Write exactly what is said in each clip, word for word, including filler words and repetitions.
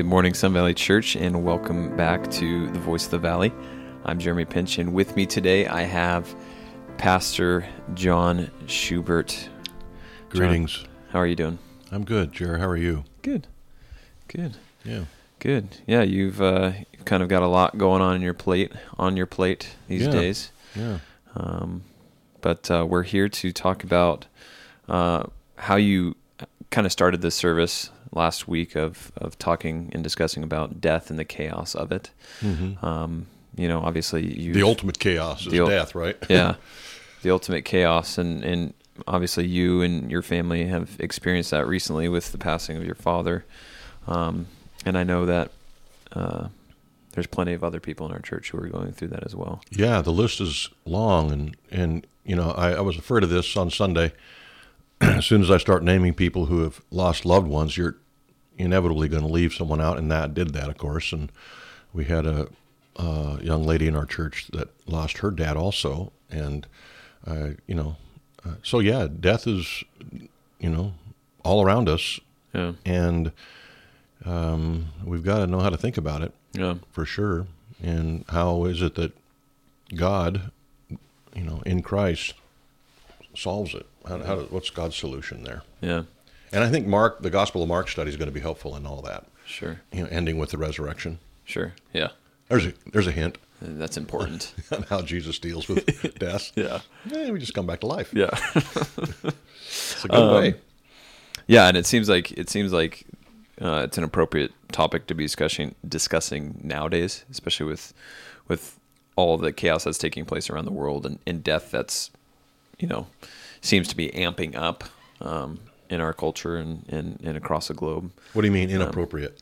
Good morning, Sun Valley Church, and welcome back to the Voice of the Valley. I'm Jeremy Pinch, and with me today I have Pastor John Schubert. Greetings. John, how are you doing? I'm good, Jer. How are you? Good. Good. Yeah. Good. Yeah, you've uh, you've kind of got a lot going on in your plate on your plate these yeah. days. Yeah. Um, but uh, we're here to talk about uh, how you kind of started this service last week of, of talking and discussing about death and the chaos of it. Mm-hmm. Um, you know, obviously you the ultimate chaos is ul- death, right? Yeah, the ultimate chaos, and and obviously you and your family have experienced that recently with the passing of your father. Um, and I know that uh, there's plenty of other people in our church who are going through that as well. Yeah, the list is long, and and you know, I, I was referred to this on Sunday. As soon as I start naming people who have lost loved ones, you're inevitably going to leave someone out, and that did that, of course. And we had a, a young lady in our church that lost her dad also, and uh, you know, uh, so yeah, death is, you know, all around us, yeah. and um, we've got to know how to think about it, yeah, for sure. And how is it that God, you know, in Christ, solves it? How, how does, what's God's solution there? Yeah, and I think Mark, the Gospel of Mark study is going to be helpful in all that. Sure. You know, ending with the resurrection. Sure. Yeah. There's a, there's a hint. That's important. On how Jesus deals with death. Yeah. Eh, we just come back to life. Yeah. It's a good um, way. Yeah, and it seems like it seems like uh, it's an appropriate topic to be discussing discussing nowadays, especially with with all the chaos that's taking place around the world and, and death that's, you know, seems to be amping up um, in our culture and, and, and across the globe. What do you mean inappropriate?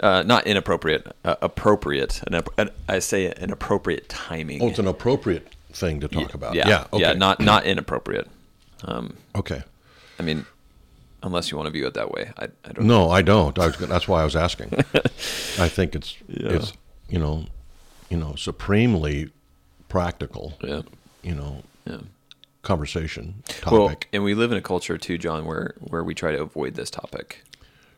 Um, uh, not inappropriate, uh, appropriate. An, an, I say an appropriate timing. Oh, it's an appropriate thing to talk yeah, about. Yeah, yeah, okay. yeah not not inappropriate. Um, okay. I mean, unless you want to view it that way. I, I don't No, know. I don't. I was gonna, that's why I was asking. I think it's, yeah. it's you know, you know, supremely practical, yeah. you know, yeah. conversation topic. Well, and we live in a culture too, John, where where we try to avoid this topic.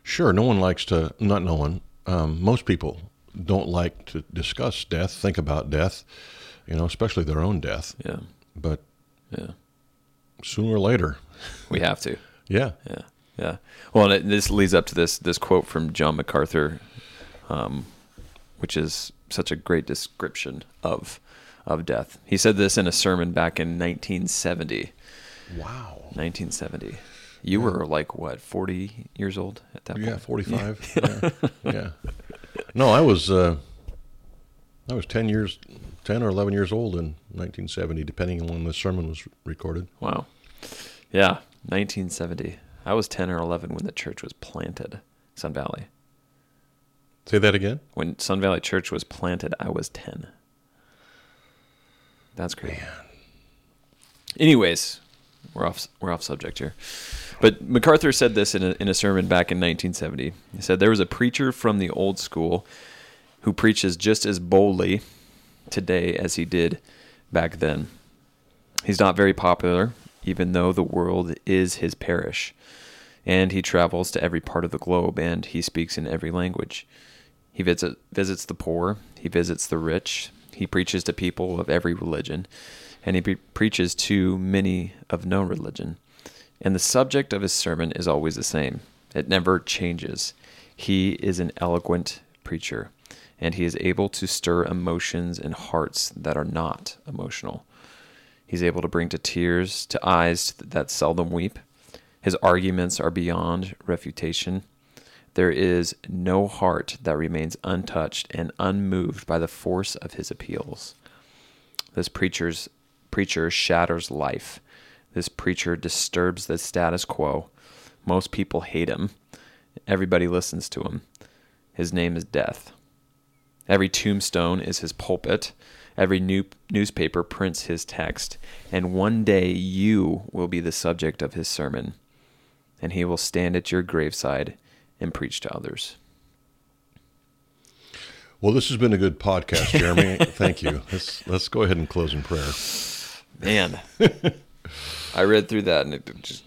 Sure. No one likes to, not no one, um, most people don't like to discuss death, think about death, you know, especially their own death. Yeah. But yeah, sooner or later. We have to. Yeah. Yeah. Yeah. Well, and it, this leads up to this, this quote from John MacArthur, um, which is such a great description of of death. He said this in a sermon back in nineteen seventy. Wow. nineteen seventy. You yeah. were like, what, forty years old at that point? Yeah, forty-five. Yeah. yeah. yeah. No, I was uh, I was ten years, ten or eleven years old in nineteen seventy, depending on when the sermon was recorded. Wow. Yeah, nineteen seventy. I was ten or eleven when the church was planted, Sun Valley. Say that again? When Sun Valley Church was planted, I was ten. That's great. Man. Anyways, we're off we're off subject here. But MacArthur said this in a, in a sermon back in nineteen seventy. He said, there was a preacher from the old school who preaches just as boldly today as he did back then. He's not very popular, even though the world is his parish. And he travels to every part of the globe, and he speaks in every language. He visit, visits the poor. He visits the rich. He preaches to people of every religion, and he pre- preaches to many of no religion. And the subject of his sermon is always the same. It never changes. He is an eloquent preacher, and he is able to stir emotions and hearts that are not emotional. He's able to bring to tears, to eyes that seldom weep. His arguments are beyond refutation. There is no heart that remains untouched and unmoved by the force of his appeals. This preacher's, preacher shatters life. This preacher disturbs the status quo. Most people hate him. Everybody listens to him. His name is death. Every tombstone is his pulpit. Every new newspaper prints his text. And one day you will be the subject of his sermon, and he will stand at your graveside and preach to others. Well, this has been a good podcast, Jeremy. Thank you. Let's let's go ahead and close in prayer. Man, I read through that and it just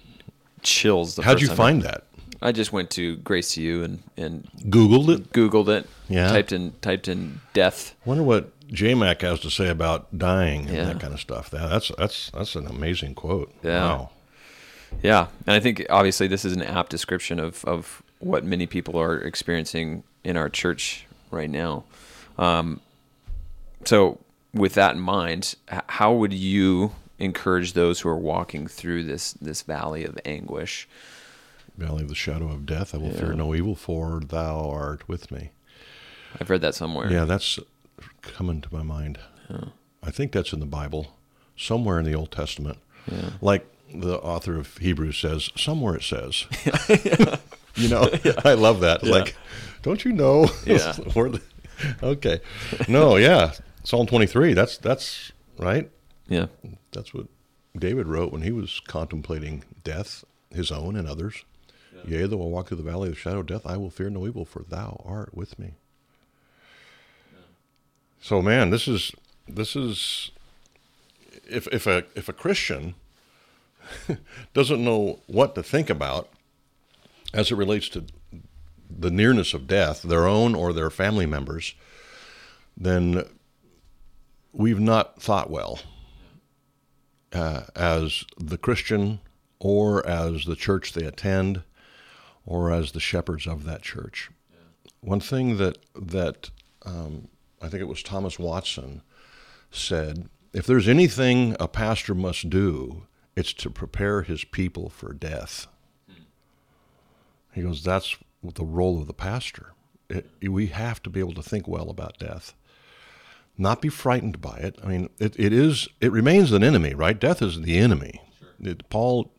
chills. The How'd you find that? I just went to Grace to You and, and Googled it. Googled it. Yeah. Typed in typed in death. Wonder what J Mac has to say about dying and yeah. that kind of stuff. That, that's that's that's an amazing quote. Yeah. Wow. Yeah, and I think obviously this is an apt description of, of what many people are experiencing in our church right now. Um, so with that in mind, how would you encourage those who are walking through this this valley of anguish? Valley of the shadow of death, I will yeah. fear no evil, for thou art with me. I've read that somewhere. Yeah, that's coming to my mind. Yeah. I think that's in the Bible, somewhere in the Old Testament. Yeah. Like the author of Hebrews says, somewhere it says. yeah. You know, yeah. I love that. Yeah. Like, don't you know? Yeah. Okay. No, yeah. Psalm twenty-three, that's, that's right. Yeah. That's what David wrote when he was contemplating death, his own and others. Yeah. Yea, though I walk through the valley of the shadow of death, I will fear no evil, for thou art with me. Yeah. So, man, this is, this is, if, if a, if a Christian doesn't know what to think about as it relates to the nearness of death, their own or their family members, then we've not thought well uh, as the Christian or as the church they attend or as the shepherds of that church. Yeah. One thing that, that um, I think it was Thomas Watson said, if there's anything a pastor must do, it's to prepare his people for death. Hmm. He goes, that's the role of the pastor. It, we have to be able to think well about death. Not be frightened by it. I mean, it, it is. It remains an enemy, right? Death is the enemy. Sure. It, Paul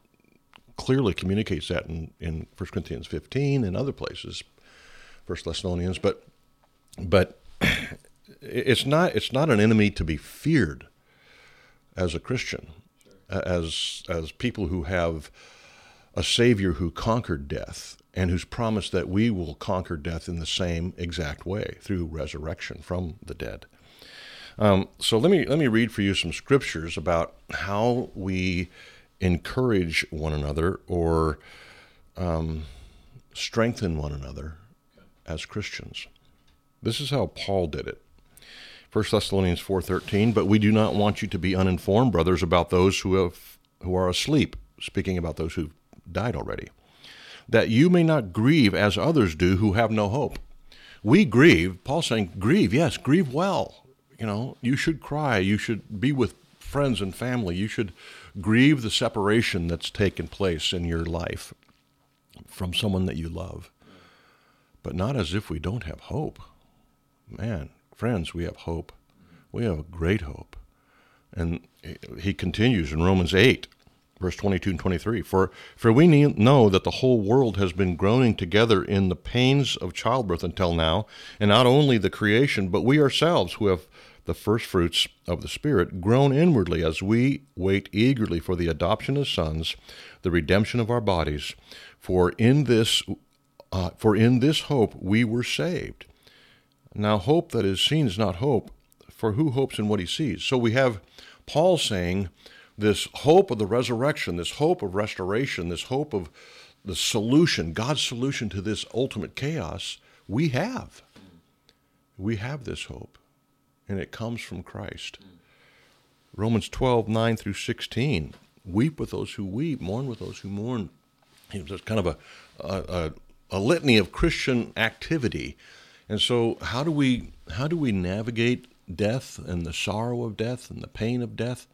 clearly communicates that in, in First Corinthians fifteen and other places, First Thessalonians. But, but it's not. It's not an enemy to be feared as a Christian, sure. as as people who have a Savior who conquered death and who's promised that we will conquer death in the same exact way through resurrection from the dead. Um, so let me let me read for you some scriptures about how we encourage one another or um, strengthen one another as Christians. This is how Paul did it. First Thessalonians four thirteen, but we do not want you to be uninformed, brothers, about those who have who are asleep, speaking about those who've died already, that you may not grieve as others do who have no hope. We grieve. Paul's saying, grieve, yes, grieve well. You know, you should cry, you should be with friends and family, you should grieve the separation that's taken place in your life from someone that you love, but not as if we don't have hope. Man, friends, we have hope. We have a great hope. And he continues in Romans eight, verse twenty-two and twenty-three, for, for we know that the whole world has been groaning together in the pains of childbirth until now, and not only the creation, but we ourselves who have the first fruits of the Spirit groan inwardly as we wait eagerly for the adoption as sons, the redemption of our bodies. For in this, uh, for in this hope we were saved. Now hope that is seen is not hope, for who hopes in what he sees? So we have Paul saying, this hope of the resurrection, this hope of restoration, this hope of the solution, God's solution to this ultimate chaos, we have. We have this hope, and it comes from Christ. Romans twelve, nine through sixteen, weep with those who weep, mourn with those who mourn. It's kind of a, a, a, a litany of Christian activity. And so how do we how do we navigate death and the sorrow of death and the pain of death?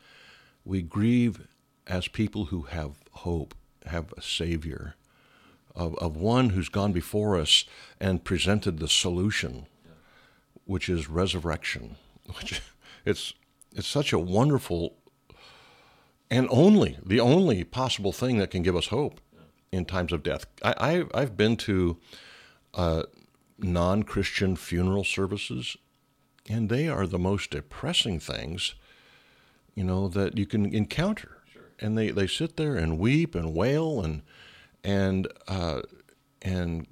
We grieve as people who have hope, have a Savior, of, of one who's gone before us and presented the solution, yeah. which is resurrection. Which it's it's such a wonderful and only the only possible thing that can give us hope yeah. in times of death. I, I I've been to uh, non-Christian funeral services, and they are the most depressing things, you know, that you can encounter. Sure. And they, they sit there and weep and wail and and uh, and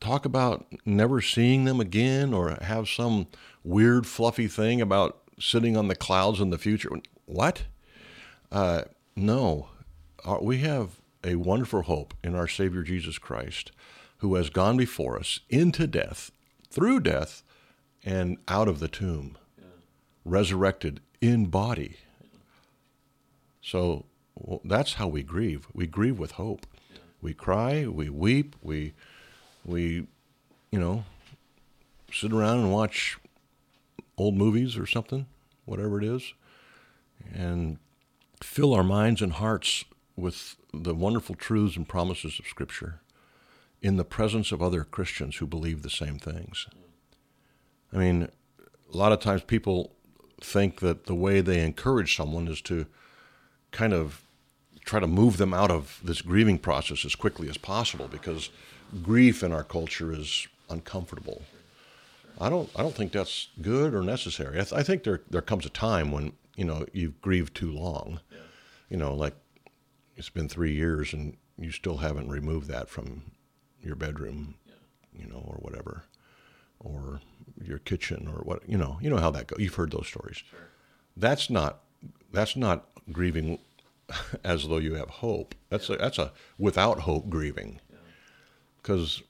talk about never seeing them again or have some weird fluffy thing about sitting on the clouds in the future. What? Uh, no. We have a wonderful hope in our Savior Jesus Christ, who has gone before us into death, through death, and out of the tomb, yeah. resurrected in body. Yeah. So well, that's how we grieve. We grieve with hope. Yeah. We cry, we weep, we, we, you know, sit around and watch old movies or something, whatever it is, and fill our minds and hearts with the wonderful truths and promises of Scripture in the presence of other Christians who believe the same things. I mean, a lot of times people think that the way they encourage someone is to kind of try to move them out of this grieving process as quickly as possible, because grief in our culture is uncomfortable. I don't I don't think that's good or necessary. I, th- I think there there comes a time when, you know, you've grieved too long. Yeah. You know, like it's been three years and you still haven't removed that from your bedroom, yeah. you know, or whatever, or your kitchen or what, you know, you know how that goes. You've heard those stories. Sure. That's not that's not grieving as though you have hope. That's yeah. a, that's a without hope grieving. Yeah. 'Cause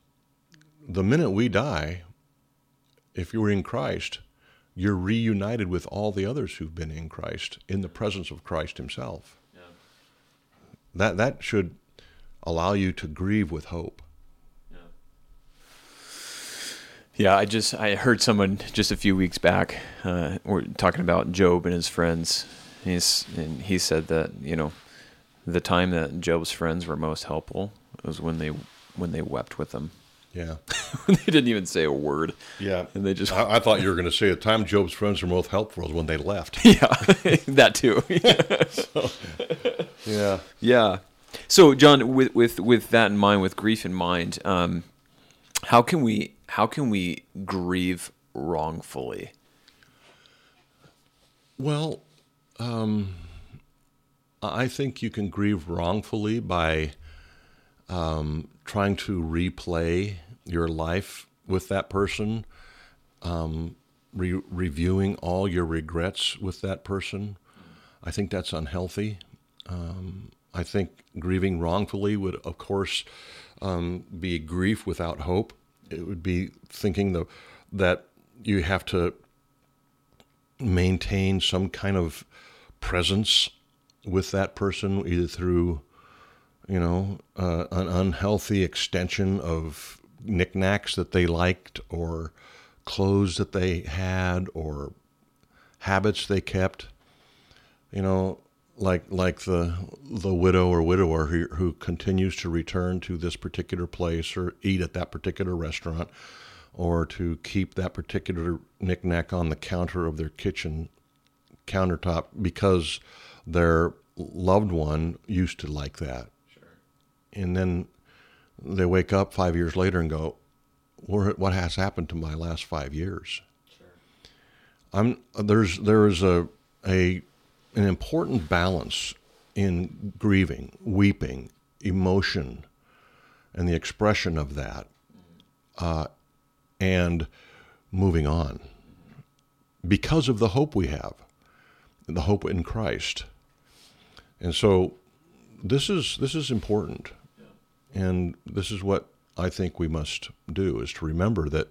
the minute we die, if you were in Christ, you're reunited with all the others who've been in Christ, in the presence of Christ himself. Yeah. That that should allow you to grieve with hope. Yeah. Yeah, I just I heard someone just a few weeks back, uh, we're talking about Job and his friends. He's and he said that, you know, the time that Job's friends were most helpful was when they when they wept with him. Yeah. They didn't even say a word. Yeah. And they just I, I thought you were going to say the time Job's friends were most helpful was when they left. Yeah. That too. so, yeah. Yeah. So John, with, with with that in mind, with grief in mind, um, how can we how can we grieve wrongfully? Well, um, I think you can grieve wrongfully by um, trying to replay your life with that person, um, re- reviewing all your regrets with that person. I think that's unhealthy. Um, I think grieving wrongfully would, of course, um, be grief without hope. It would be thinking the, that you have to maintain some kind of presence with that person, either through, you know, uh, an unhealthy extension of knickknacks that they liked, or clothes that they had, or habits they kept, you know, like like the the widow or widower who, who continues to return to this particular place, or eat at that particular restaurant, or to keep that particular knickknack on the counter of their kitchen countertop because their loved one used to like that. And then they wake up five years later and go, "What has happened to my last five years?" Sure. I'm there's there is a a an important balance in grieving, weeping, emotion, and the expression of that, mm-hmm. uh, and moving on because of the hope we have, the hope in Christ, and so this is this is important. And this is what I think we must do, is to remember that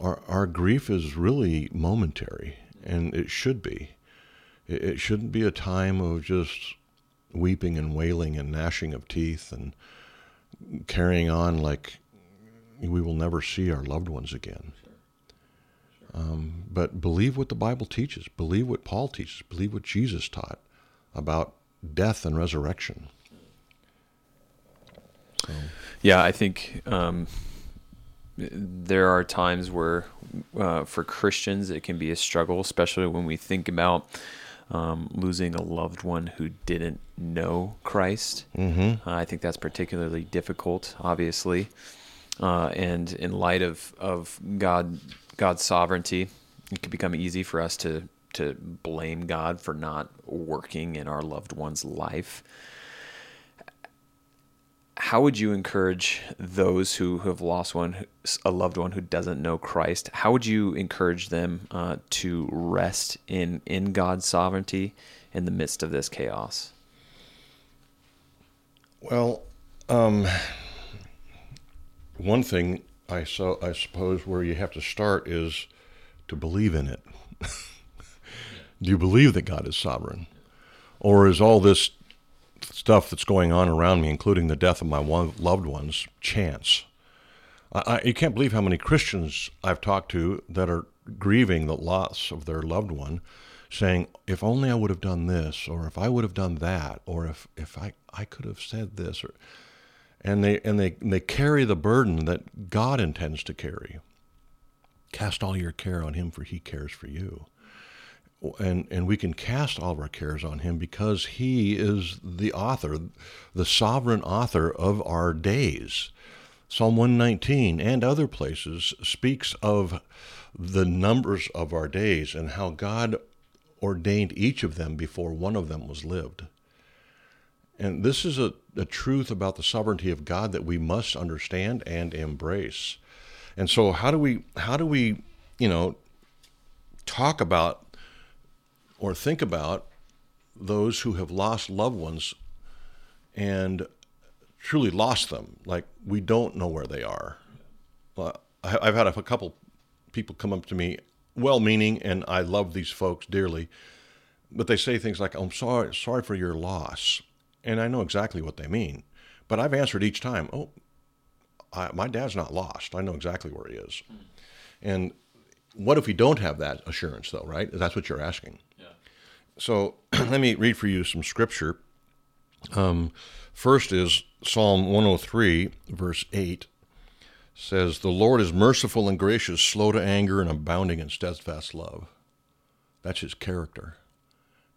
our our grief is really momentary, and it should be. It, it shouldn't be a time of just weeping and wailing and gnashing of teeth and carrying on like we will never see our loved ones again. Sure. Sure. Um, but believe what the Bible teaches. Believe what Paul teaches. Believe what Jesus taught about death and resurrection. So. Yeah, I think um, there are times where, uh, for Christians, it can be a struggle, especially when we think about um, losing a loved one who didn't know Christ. Mm-hmm. Uh, I think that's particularly difficult, obviously. Uh, and in light of, of God, God's sovereignty, it can become easy for us to, to blame God for not working in our loved one's life. How would you encourage those who have lost one, a loved one who doesn't know Christ? How would you encourage them uh, to rest in, in God's sovereignty in the midst of this chaos? Well, um, one thing I saw, I suppose, where you have to start is to believe in it. Do you believe that God is sovereign? Or is all this stuff that's going on around me, including the death of my one, loved ones, chance? I, I, you can't believe how many Christians I've talked to that are grieving the loss of their loved one, saying, if only I would have done this, or if I would have done that, or if, if I, I could have said this. Or, and they and they and they carry the burden that God intends to carry. Cast all your care on him, for he cares for you. And and we can cast all of our cares on him because he is the author, the sovereign author of our days. Psalm one nineteen and other places speaks of the numbers of our days and how God ordained each of them before one of them was lived. And this is a, a truth about the sovereignty of God that we must understand and embrace. And so how do we, how do we, you know, talk about or think about those who have lost loved ones and truly lost them? Like, we don't know where they are. Well, I've had a couple people come up to me, well-meaning, and I love these folks dearly, but they say things like, I'm sorry, sorry for your loss. And I know exactly what they mean, but I've answered each time, oh, I, my dad's not lost. I know exactly where he is. And what if we don't have that assurance, though, right? That's what you're asking. Yeah. So let me read for you some scripture. Um, first is Psalm one oh three, verse eight, says, the Lord is merciful and gracious, slow to anger, and abounding in steadfast love. That's his character.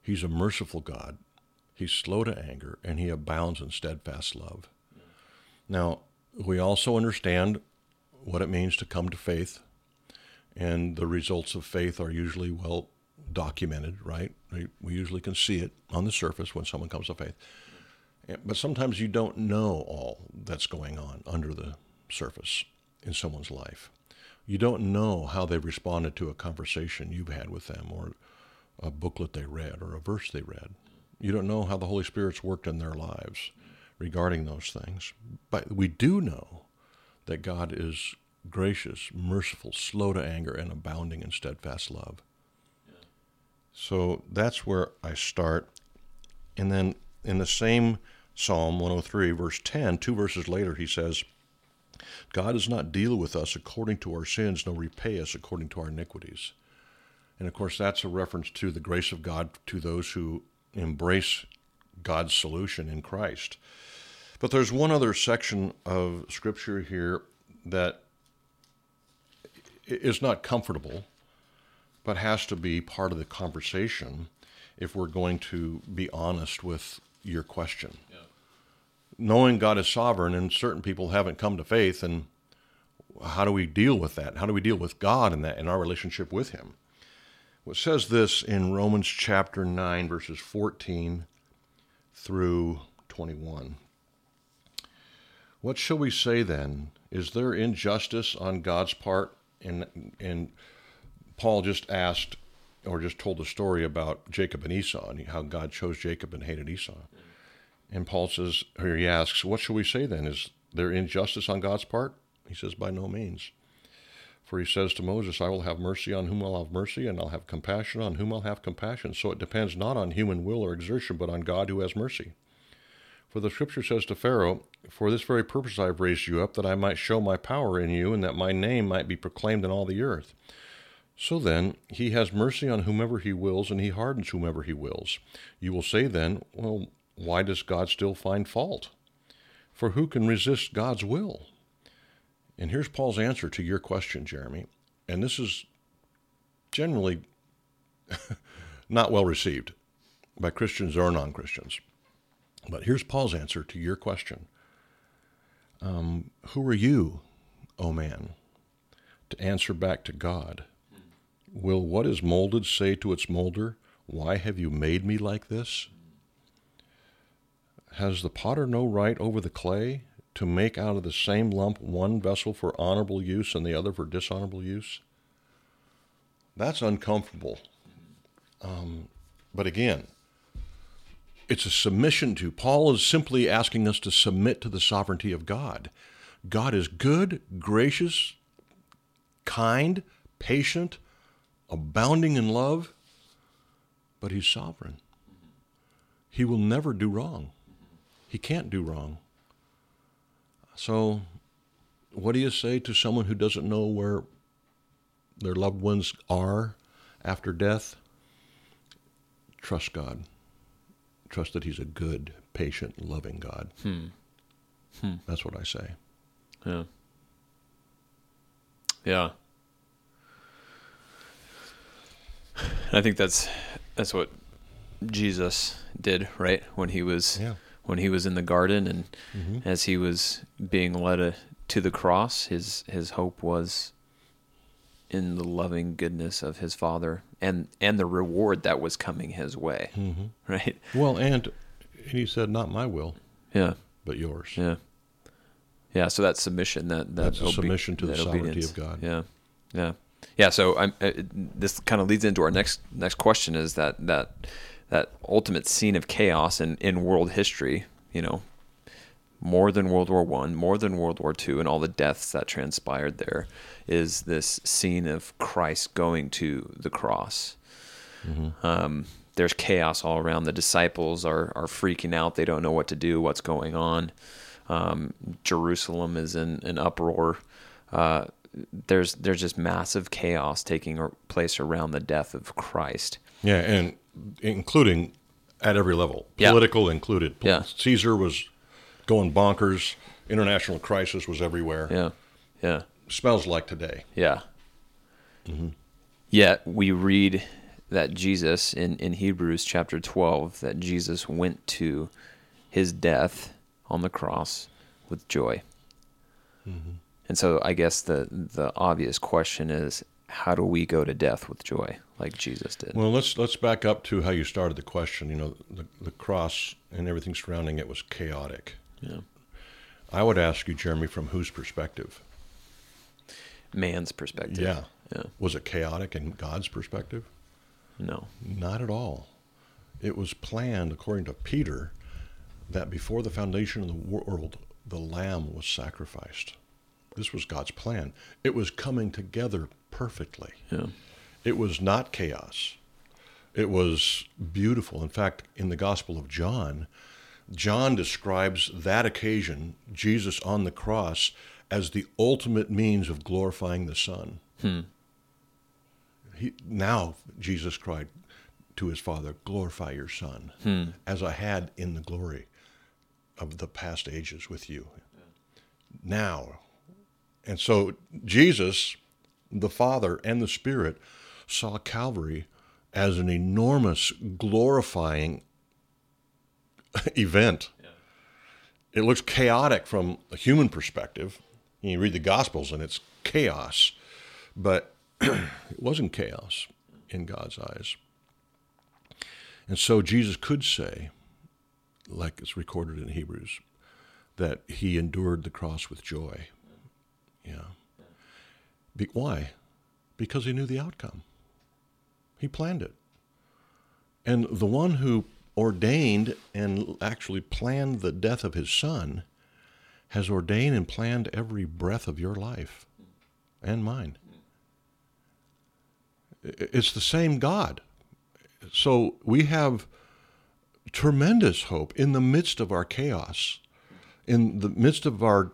He's a merciful God. He's slow to anger, and he abounds in steadfast love. Yeah. Now, we also understand what it means to come to faith, and the results of faith are usually well documented, right? We usually can see it on the surface when someone comes to faith. But sometimes you don't know all that's going on under the surface in someone's life. You don't know how they responded to a conversation you've had with them, or a booklet they read, or a verse they read. You don't know how the Holy Spirit's worked in their lives regarding those things. But we do know that God is gracious, merciful, slow to anger, and abounding in steadfast love. Yeah. So that's where I start. And then in the same Psalm one oh three, verse ten, two verses later, he says, God does not deal with us according to our sins, nor repay us according to our iniquities. And of course, that's a reference to the grace of God to those who embrace God's solution in Christ. But there's one other section of Scripture here that is not comfortable, but has to be part of the conversation if we're going to be honest with your question. Yeah. Knowing God is sovereign, and certain people haven't come to faith, and how do we deal with that? How do we deal with God in that, in our relationship with him? Well, it says this in Romans chapter nine, verses fourteen through twenty-one. What shall we say then? Is there injustice on God's part? And and Paul just asked, or just told a story about Jacob and Esau, and how God chose Jacob and hated Esau. And Paul says, or he asks, what shall we say then? Is there injustice on God's part? He says, by no means. For he says to Moses, I will have mercy on whom I'll have mercy, and I'll have compassion on whom I'll have compassion. So it depends not on human will or exertion, but on God who has mercy. For the scripture says to Pharaoh, for this very purpose I have raised you up, that I might show my power in you, and that my name might be proclaimed in all the earth. So then, he has mercy on whomever he wills, and he hardens whomever he wills. You will say then, well, why does God still find fault? For who can resist God's will? And here's Paul's answer to your question, Jeremy. And this is generally not well received by Christians or non-Christians. But here's Paul's answer to your question. Um, who are you, O man, to answer back to God? Will what is molded say to its molder, why have you made me like this? Has the potter no right over the clay to make out of the same lump one vessel for honorable use and the other for dishonorable use? That's uncomfortable. Um, but again, It's a submission to. Paul is simply asking us to submit to the sovereignty of God. God is good, gracious, kind, patient, abounding in love, but he's sovereign. He will never do wrong. He can't do wrong. So what do you say to someone who doesn't know where their loved ones are after death? Trust God. Trust that he's a good, patient, loving God. Hmm. Hmm. That's what I say. Yeah. Yeah. And I think that's that's what Jesus did, right? When he was yeah. when he was in the garden, and mm-hmm. as he was being led a, to the cross, his his hope was in the loving goodness of his Father, and, and the reward that was coming his way, mm-hmm. right? Well, and he said, "Not my will, yeah, but yours." Yeah, yeah. So that submission, that, that that's obe- a submission to the sovereignty of God. Yeah, yeah, yeah. So I'm, uh, this kind of leads into our next next question: is that that that ultimate scene of chaos in, in world history? You know, more than World War One, more than World War Two, and all the deaths that transpired there, is this scene of Christ going to the cross. Mm-hmm. Um, there's chaos all around. The disciples are are freaking out. They don't know what to do, what's going on. Um, Jerusalem is in an uproar. Uh, there's there's just massive chaos taking place around the death of Christ. Yeah, and including at every level, political yeah. included. Yeah. Caesar was going bonkers. International crisis was everywhere. Yeah, yeah. Smells like today. Yeah. Mm-hmm. Yet we read that Jesus in, in Hebrews chapter twelve, that Jesus went to his death on the cross with joy. Mm-hmm. And so I guess the, the obvious question is, how do we go to death with joy like Jesus did? Well, let's let's back up to how you started the question. You know, the, the cross and everything surrounding it was chaotic. Yeah. I would ask you, Jeremy, from whose perspective? Man's perspective. Yeah. yeah. Was it chaotic in God's perspective? No. Not at all. It was planned, according to Peter, that before the foundation of the world, the Lamb was sacrificed. This was God's plan. It was coming together perfectly. Yeah. It was not chaos. It was beautiful. In fact, in the Gospel of John, John describes that occasion, Jesus on the cross, as the ultimate means of glorifying the Son. Hmm. He, now Jesus cried to his Father, "Glorify your Son, hmm. as I had in the glory of the past ages with you." Now, and so Jesus, the Father, and the Spirit saw Calvary as an enormous glorifying event. Yeah. It looks chaotic from a human perspective. You read the Gospels and it's chaos, but it wasn't chaos in God's eyes. And so Jesus could say, like it's recorded in Hebrews, that he endured the cross with joy. Yeah. Be- why? Because he knew the outcome. He planned it. And the one who ordained and actually planned the death of his Son has ordained and planned every breath of your life and mine. It's the same God. So we have tremendous hope in the midst of our chaos, in the midst of our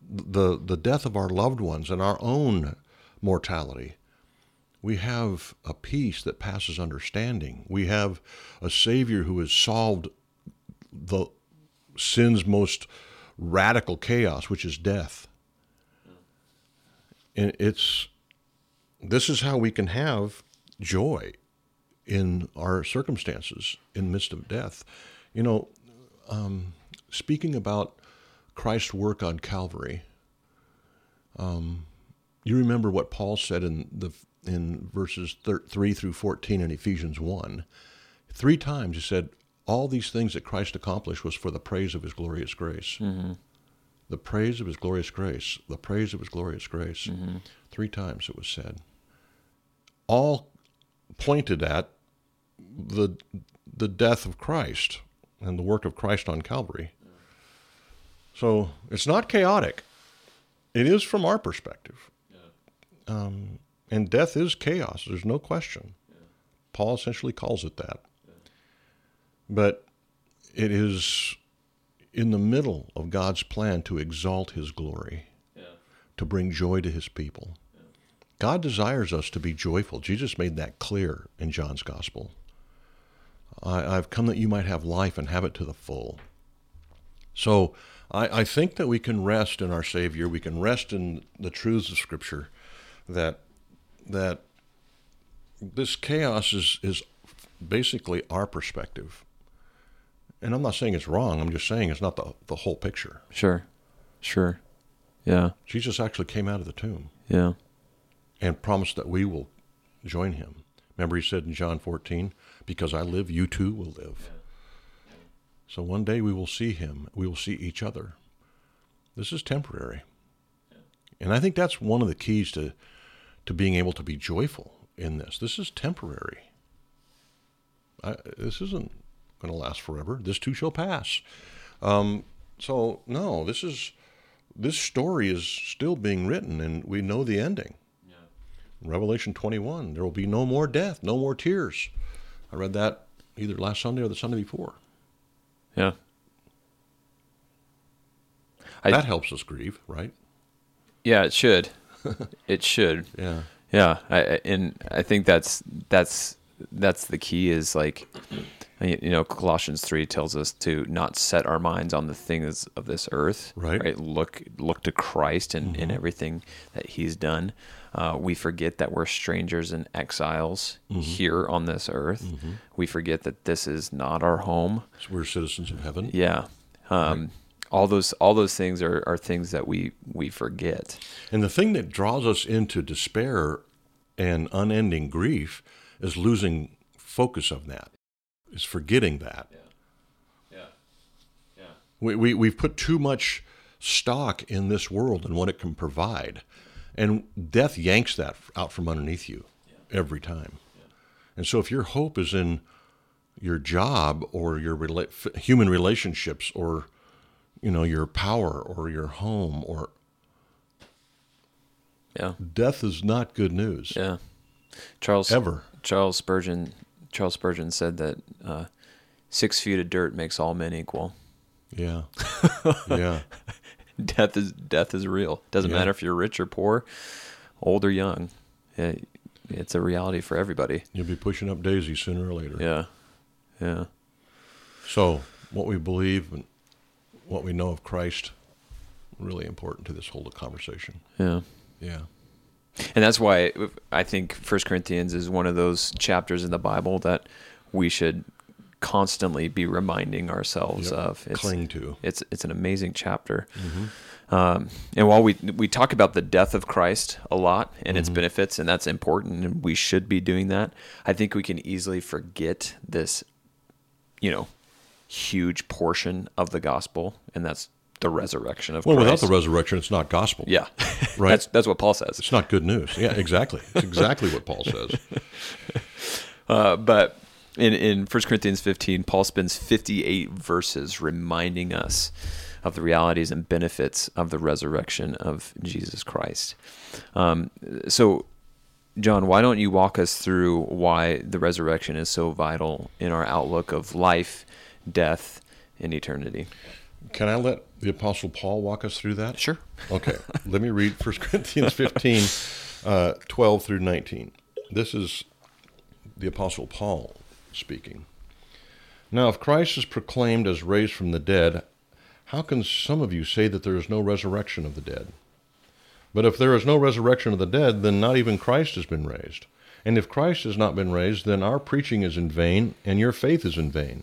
the the death of our loved ones and our own mortality. We have a peace that passes understanding. We have a Savior who has solved the sin's most radical chaos, which is death. And it's, this is how we can have joy in our circumstances in the midst of death. You know, um, speaking about Christ's work on Calvary, um, you remember what Paul said in the in verses three through fourteen in Ephesians one. Three times he said, all these things that Christ accomplished was for the praise of his glorious grace. Mm-hmm. The praise of his glorious grace. The praise of his glorious grace. Mm-hmm. Three times it was said. All pointed at the the death of Christ and the work of Christ on Calvary. So it's not chaotic. It is from our perspective. Yeah. Um, and death is chaos. There's no question. Yeah. Paul essentially calls it that. Yeah. But it is in the middle of God's plan to exalt his glory, yeah. to bring joy to his people. Yeah. God desires us to be joyful. Jesus made that clear in John's gospel. I, I've come that you might have life and have it to the full. So I, I think that we can rest in our Savior. We can rest in the truths of Scripture, that that this chaos is, is basically our perspective. And I'm not saying it's wrong. I'm just saying it's not the, the whole picture. Sure, sure, yeah. Jesus actually came out of the tomb. Yeah. And promised that we will join him. Remember he said in John fourteen, because I live, you too will live. Yeah. So one day we will see him. We will see each other. This is temporary. Yeah. And I think that's one of the keys to to being able to be joyful in this. This is temporary. I, this isn't going to last forever. This too shall pass. Um, so no, this is this story is still being written, and we know the ending. Yeah. Revelation twenty-one, there will be no more death, no more tears. I read that either last Sunday or the Sunday before. Yeah. That I, helps us grieve, right? Yeah, it should. It should. Yeah. Yeah. I, and I think that's, that's, that's the key is like, you know, Colossians three tells us to not set our minds on the things of this earth, right? right? Look, look to Christ and, mm-hmm. and everything that he's done. Uh, we forget that we're strangers and exiles mm-hmm. here on this earth. Mm-hmm. We forget that this is not our home. So we're citizens of heaven. Yeah. Um, right. All those, all those things are, are things that we, we forget. And the thing that draws us into despair and unending grief is losing focus of that. Is forgetting that. Yeah. Yeah. Yeah. We, we, we've put too much stock in this world and what it can provide. And death yanks that out from underneath you yeah. every time. Yeah. And so if your hope is in your job or your rela- human relationships or, you know, your power or your home or... Yeah. Death is not good news. Yeah. Charles... Ever. Charles Spurgeon... Charles Spurgeon said that uh, six feet of dirt makes all men equal. Yeah, yeah. Death is death is real. Doesn't yeah. matter if you're rich or poor, old or young. It, it's a reality for everybody. You'll be pushing up daisies sooner or later. Yeah, yeah. So what we believe and what we know of Christ really important to this whole conversation. Yeah, yeah. And that's why I think First Corinthians is one of those chapters in the Bible that we should constantly be reminding ourselves yep. of. It's, Cling to. It's it's an amazing chapter. Mm-hmm. Um, and while we we talk about the death of Christ a lot and mm-hmm. its benefits, and that's important, and we should be doing that, I think we can easily forget this, you know, huge portion of the gospel, and that's the resurrection of well, Christ. Well, without the resurrection, it's not gospel. Yeah. Right? That's, that's what Paul says. It's not good news. Yeah, exactly. It's exactly what Paul says. Uh, but in, in First Corinthians fifteen, Paul spends fifty-eight verses reminding us of the realities and benefits of the resurrection of Jesus Christ. Um, so, John, why don't you walk us through why the resurrection is so vital in our outlook of life, death, and eternity? Can I let the Apostle Paul walk us through that? Sure. Okay. Let me read First Corinthians fifteen, uh, twelve through nineteen. This is the Apostle Paul speaking. Now, if Christ is proclaimed as raised from the dead, how can some of you say that there is no resurrection of the dead? But if there is no resurrection of the dead, then not even Christ has been raised. And if Christ has not been raised, then our preaching is in vain, and your faith is in vain.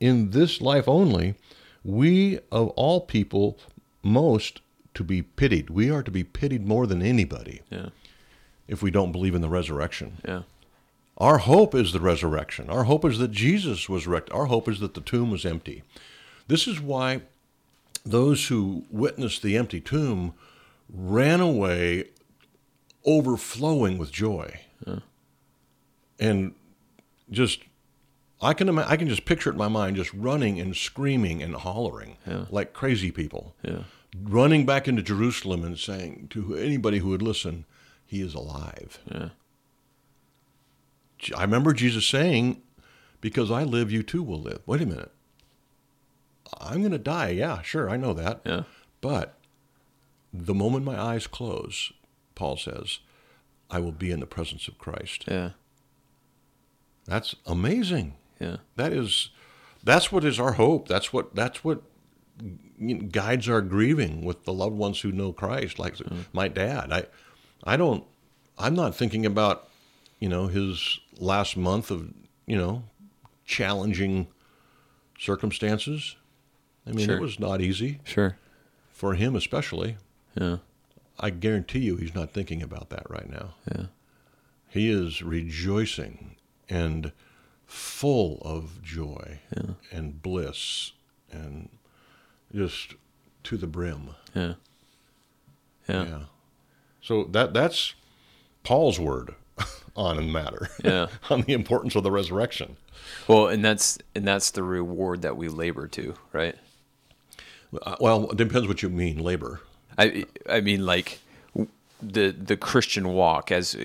in this life only, we of all people most to be pitied. We are to be pitied more than anybody. Yeah. If we don't believe in the resurrection. Yeah. Our hope is the resurrection. Our hope is that Jesus was wrecked. Our hope is that the tomb was empty. This is why those who witnessed the empty tomb ran away overflowing with joy. Yeah. And just, I can ima- I can just picture it in my mind, just running and screaming and hollering yeah. like crazy people. Yeah. Running back into Jerusalem and saying to anybody who would listen, he is alive. Yeah. I remember Jesus saying, because I live, you too will live. Wait a minute. I'm going to die. Yeah, sure. I know that. Yeah. But the moment my eyes close, Paul says, I will be in the presence of Christ. Yeah. That's amazing. Yeah. That is, that's what is our hope. That's what, that's what guides our grieving with the loved ones who know Christ. Like mm. my dad, I, I don't, I'm not thinking about, you know, his last month of, you know, challenging circumstances. I mean, sure. It was not easy. Sure. For him especially. Yeah. I guarantee you he's not thinking about that right now. Yeah. He is rejoicing and full of joy yeah. and bliss and just to the brim. Yeah. Yeah. yeah. So that that's Paul's word. On the matter, yeah. on the importance of the resurrection. Well, and that's and that's the reward that we labor to, right? Uh, well, it depends what you mean, labor. I I mean, like the the Christian walk, as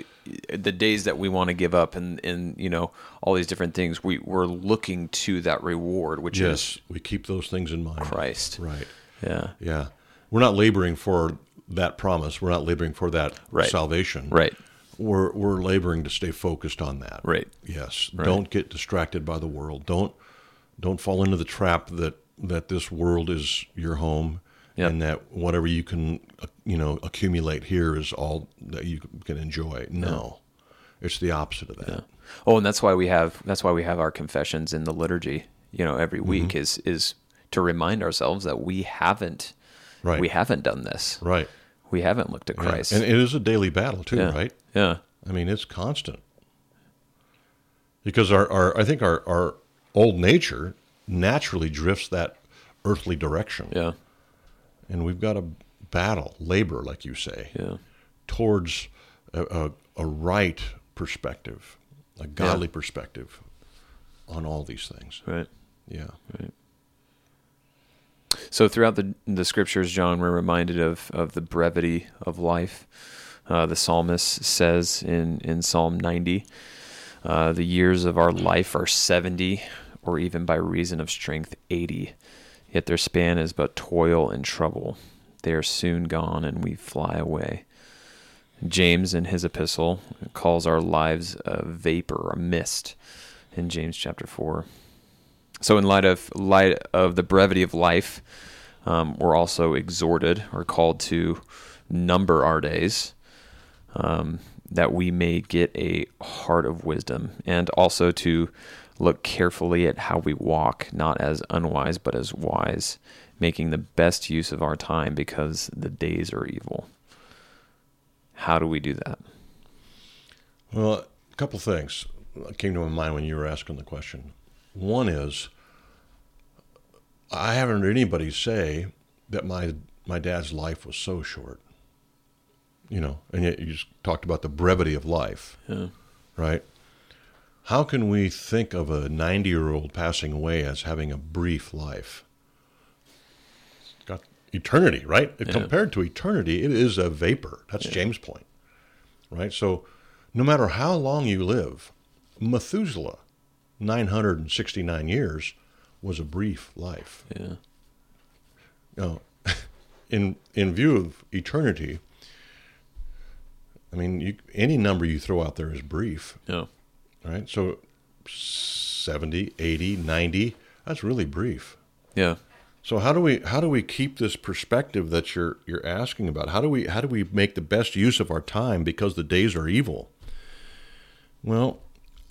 the days that we want to give up, and, and you know all these different things. We we're looking to that reward, which yes, is we keep those things in mind. Christ, right? Yeah, yeah. We're not laboring for that promise. We're not laboring for that right. salvation. Right. We're we're laboring to stay focused on that. Right. Yes. Right. Don't get distracted by the world. Don't don't fall into the trap that, that this world is your home yep. and that whatever you can you know accumulate here is all that you can enjoy. No. Yeah. It's the opposite of that. Yeah. Oh, and that's why we have that's why we have our confessions in the liturgy, you know, every week mm-hmm. is is to remind ourselves that we haven't right. we haven't done this. Right. We haven't looked at Christ. Yeah. And it is a daily battle too, yeah. right? Yeah. I mean, it's constant. Because our, our I think our, our old nature naturally drifts that earthly direction. Yeah. And we've got to battle, labor, like you say, yeah. towards a, a, a right perspective, a godly yeah. perspective on all these things. Right. Yeah. Right. So throughout the the scriptures, John, we're reminded of, of the brevity of life. Uh, the psalmist says in, in Psalm ninety, uh, the years of our life are seventy, or even by reason of strength, eighty. Yet their span is but toil and trouble. They are soon gone, and we fly away. James, in his epistle, calls our lives a vapor, a mist, in James chapter four. So in light of light of the brevity of life, um, we're also exhorted or called to number our days, um, that we may get a heart of wisdom, and also to look carefully at how we walk, not as unwise, but as wise, making the best use of our time because the days are evil. How do we do that? Well, a couple things came to my mind when you were asking the question. One is, I haven't heard anybody say that my my dad's life was so short, you know, and yet you just talked about the brevity of life, yeah. right? How can we think of a ninety-year-old passing away as having a brief life? It's got eternity, right? Yeah. Compared to eternity, it is a vapor. That's yeah. James' point, right? So no matter how long you live, Methuselah, nine hundred sixty-nine years was a brief life. Yeah. Now, in in view of eternity, I mean, you, any number you throw out there is brief. Yeah. Right? So seventy, eighty, ninety, that's really brief. Yeah. So how do we how do we keep this perspective that you're you're asking about? How do we how do we make the best use of our time because the days are evil? Well,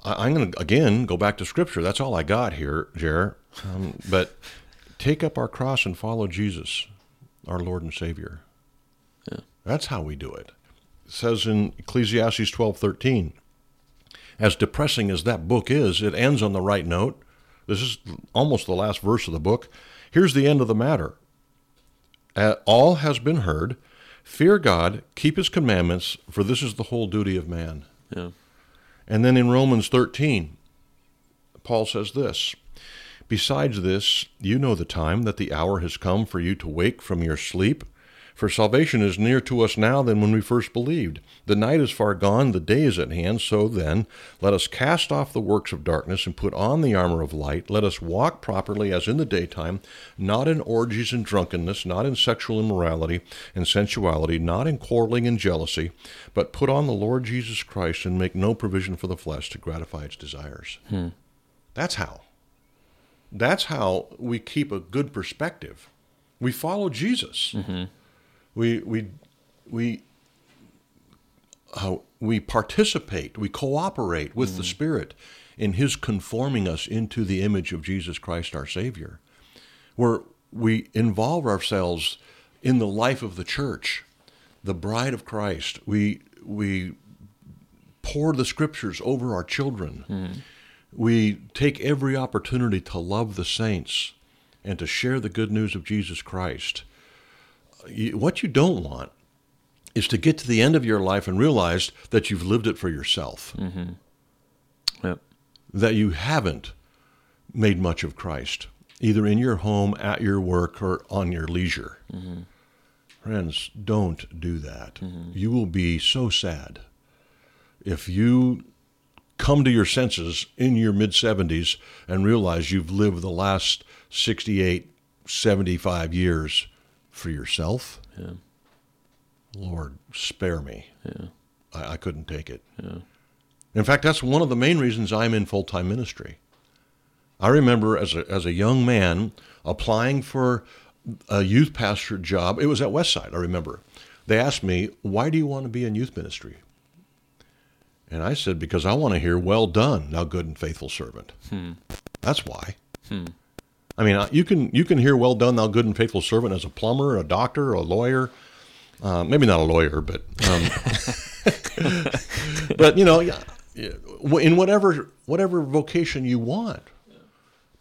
I'm going to, again, go back to Scripture. That's all I got here, Jer. Um, but take up our cross and follow Jesus, our Lord and Savior. Yeah. That's how we do it. It says in Ecclesiastes twelve thirteen, as depressing as that book is, it ends on the right note. This is almost the last verse of the book. Here's the end of the matter. All has been heard. Fear God, keep his commandments, for this is the whole duty of man. Yeah. And then in Romans thirteen, Paul says this, besides this, you know the time, that the hour has come for you to wake from your sleep, for salvation is nearer to us now than when we first believed. The night is far gone, the day is at hand. So then, let us cast off the works of darkness and put on the armor of light. Let us walk properly as in the daytime, not in orgies and drunkenness, not in sexual immorality and sensuality, not in quarreling and jealousy, but put on the Lord Jesus Christ and make no provision for the flesh to gratify its desires. Hmm. That's how. That's how we keep a good perspective. We follow Jesus. Mm-hmm. We we we uh, we participate, we cooperate with mm. the Spirit in His conforming us into the image of Jesus Christ, our Savior, where we involve ourselves in the life of the church, the bride of Christ. We we pour the Scriptures over our children. Mm. We take every opportunity to love the saints and to share the good news of Jesus Christ. What you don't want is to get to the end of your life and realize that you've lived it for yourself, mm-hmm. yep. that you haven't made much of Christ, either in your home, at your work, or on your leisure. Mm-hmm. Friends, don't do that. Mm-hmm. You will be so sad if you come to your senses in your mid-seventies and realize you've lived the last sixty-eight, seventy-five years for yourself. Yeah. Lord, spare me. Yeah. I, I couldn't take it. Yeah. In fact, that's one of the main reasons I'm in full-time ministry. I remember as a, as a young man applying for a youth pastor job. It was at Westside, I remember. They asked me, why do you want to be in youth ministry? And I said, because I want to hear, well done, thou good and faithful servant. Hmm. That's why. Hmm. I mean, you can you can hear, well done, thou good and faithful servant, as a plumber, a doctor, a lawyer. Uh, maybe not a lawyer, but, um, but you know, in whatever whatever vocation you want.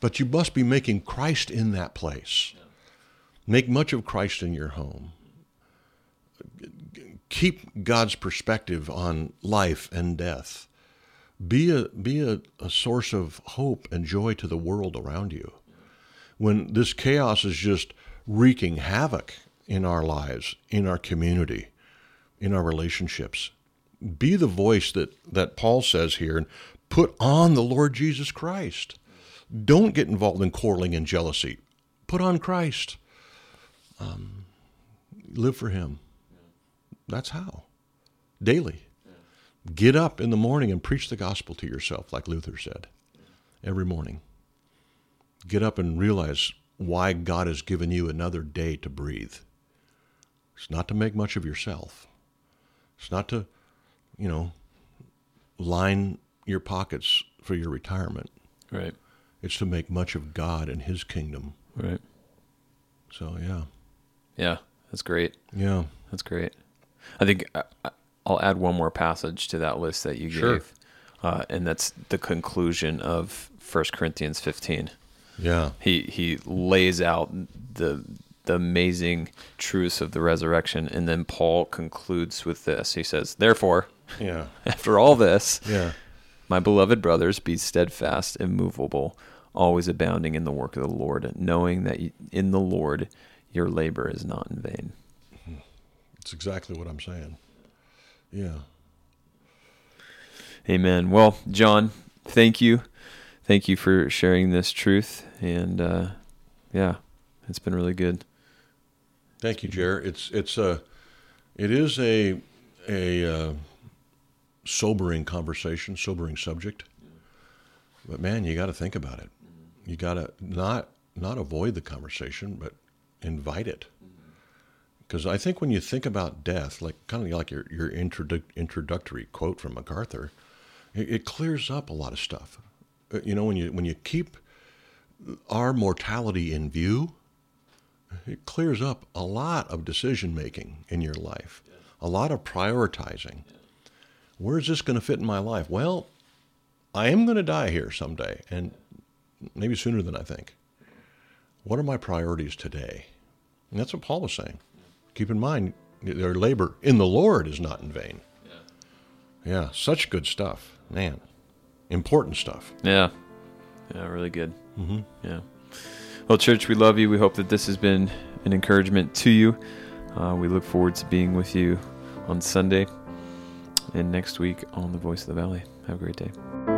But you must be making Christ in that place. Make much of Christ in your home. Keep God's perspective on life and death. Be a, be a, a source of hope and joy to the world around you. When this chaos is just wreaking havoc in our lives, in our community, in our relationships, be the voice that, that Paul says here, and put on the Lord Jesus Christ. Don't get involved in quarreling and jealousy. Put on Christ. Um, live for Him. That's how. Daily. Get up in the morning and preach the gospel to yourself, like Luther said, every morning. Get up and realize why God has given you another day to breathe. It's not to make much of yourself. It's not to, you know, line your pockets for your retirement. Right. It's to make much of God and His kingdom. Right. So, yeah. Yeah, that's great. Yeah. That's great. I think I'll add one more passage to that list that you gave. Sure. Uh, and that's the conclusion of First Corinthians fifteen. Yeah, he he lays out the the amazing truths of the resurrection, and then Paul concludes with this. He says, "Therefore, yeah, after all this, yeah, my beloved brothers, be steadfast, immovable, always abounding in the work of the Lord, knowing that in the Lord your labor is not in vain." That's exactly what I'm saying. Yeah. Amen. Well, John, thank you. Thank you for sharing this truth, and uh, yeah, it's been really good. Thank you, Jer. It's it's a it is a a uh, sobering conversation, sobering subject. But man, you got to think about it. You got to not not avoid the conversation, but invite it. Because I think when you think about death, like kind of like your your introdu- introductory quote from MacArthur, it, it clears up a lot of stuff. You know, when you when you keep our mortality in view, it clears up a lot of decision-making in your life, yeah. a lot of prioritizing. Yeah. Where's this going to fit in my life? Well, I am going to die here someday, and maybe sooner than I think. What are my priorities today? And that's what Paul was saying. Yeah. Keep in mind, their labor in the Lord is not in vain. Yeah, yeah, such good stuff. Man, important stuff. Yeah, yeah, really good. Mm-hmm. Yeah. Well, church, we love you. We hope that this has been an encouragement to you. Uh, we look forward to being with you on Sunday and next week on The Voice of the Valley. Have a great day.